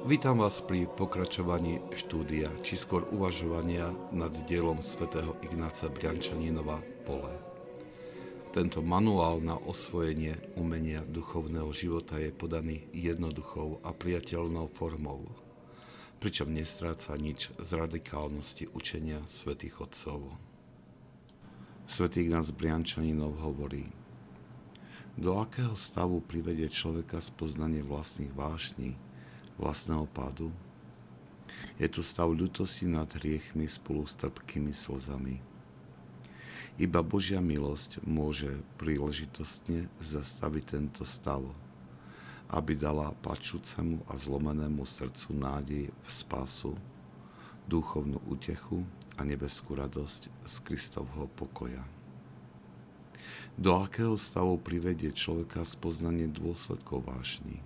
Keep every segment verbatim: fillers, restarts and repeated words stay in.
Vítam vás pri pokračovaní štúdia, či skôr uvažovania nad dielom svätého Ignáca Briančaninova Pole. Tento manuál na osvojenie umenia duchovného života je podaný jednoduchou a priateľnou formou, pričom nestráca nič z radikálnosti učenia svätých otcov. Svätý Ignác Briančaninov hovorí: do akého stavu privedie človeka spoznanie vlastných vášní, vlastného pádu? Je tu stav ľutosti nad hriechmi spolu s trpkými slzami. Iba Božia milosť môže príležitostne zastaviť tento stav, aby dala plačúcemu a zlomenému srdcu nádej v spásu, duchovnú útechu a nebeskú radosť z Kristovho pokoja. Do akého stavu privedie človeka spoznanie dôsledkov vášni?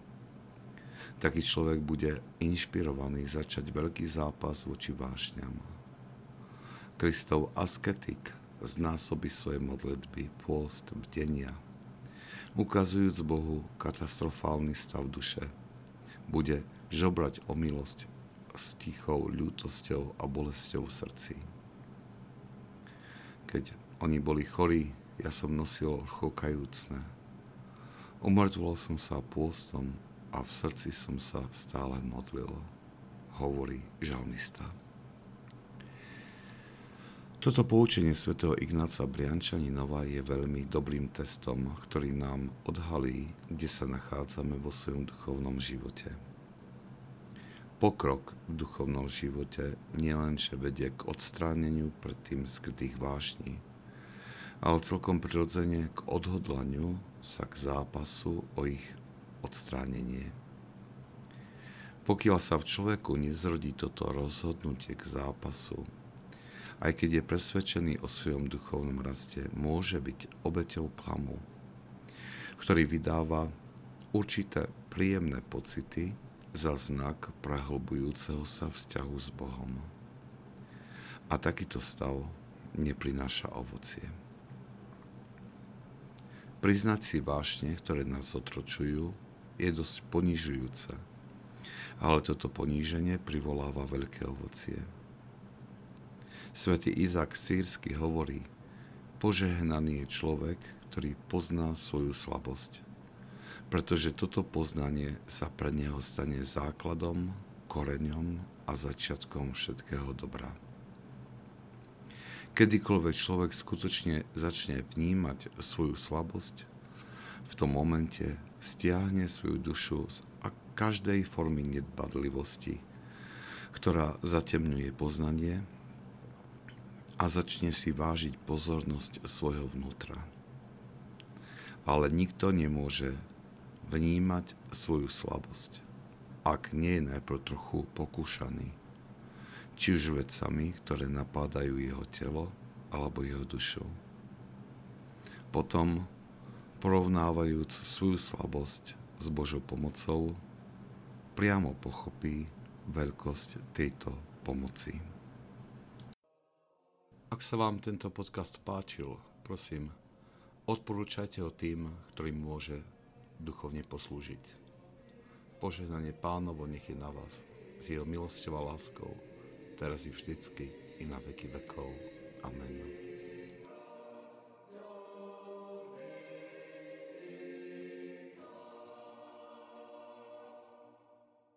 Taký človek bude inšpirovaný začať veľký zápas voči vášňam. Kristov asketik znásobí svoje modlitby, pôst, bdenia, ukazujúc Bohu katastrofálny stav duše. Bude žobrať o milosť s tichou ľútosťou a bolesťou v srdci. Keď oni boli chorí, ja som nosil chokajúcne. Umrtvol som sa pôstom a v srdci som sa stále modlil, hovorí žalmista. Toto poučenie svätého Ignáca Briančaninova je veľmi dobrým testom, ktorý nám odhalí, kde sa nachádzame vo svojom duchovnom živote. Pokrok v duchovnom živote nielenže vedie k odstráneniu predtým skrytých vášní, ale celkom prirodzene k odhodlaniu sa k zápasu o ich odstránenie. Pokiaľ sa v človeku nezrodí toto rozhodnutie k zápasu, aj keď je presvedčený o svojom duchovnom raste, môže byť obeťou klamu, ktorý vydáva určité príjemné pocity za znak prehlbujúceho sa vzťahu s Bohom. A takýto stav neprináša ovocie. Priznať si vášne, ktoré nás otročujú, je dosť ponižujúce, ale toto poníženie privoláva veľké ovocie. Svätý Izák Sýrsky hovorí: požehnaný je človek, ktorý pozná svoju slabosť, pretože toto poznanie sa pre neho stane základom, koreňom a začiatkom všetkého dobra. Kedykoľvek človek skutočne začne vnímať svoju slabosť, v tom momente stiahne svoju dušu z každej formy nedbadlivosti, ktorá zatemňuje poznanie, a začne si vážiť pozornosť svojho vnútra. Ale nikto nemôže vnímať svoju slabosť, ak nie je najprv trochu pokúšaný, či už vecami, ktoré napádajú jeho telo alebo jeho dušu. Potom, porovnávajúc svoju slabosť s Božou pomocou, priamo pochopí veľkosť tejto pomoci. Ak sa vám tento podcast páčil, prosím, odporúčajte ho tým, ktorým môže duchovne poslúžiť. Požehnanie Pánovo nech je na vás s jeho milosťou a láskou, teraz i vždycky i na veky vekov. Amen.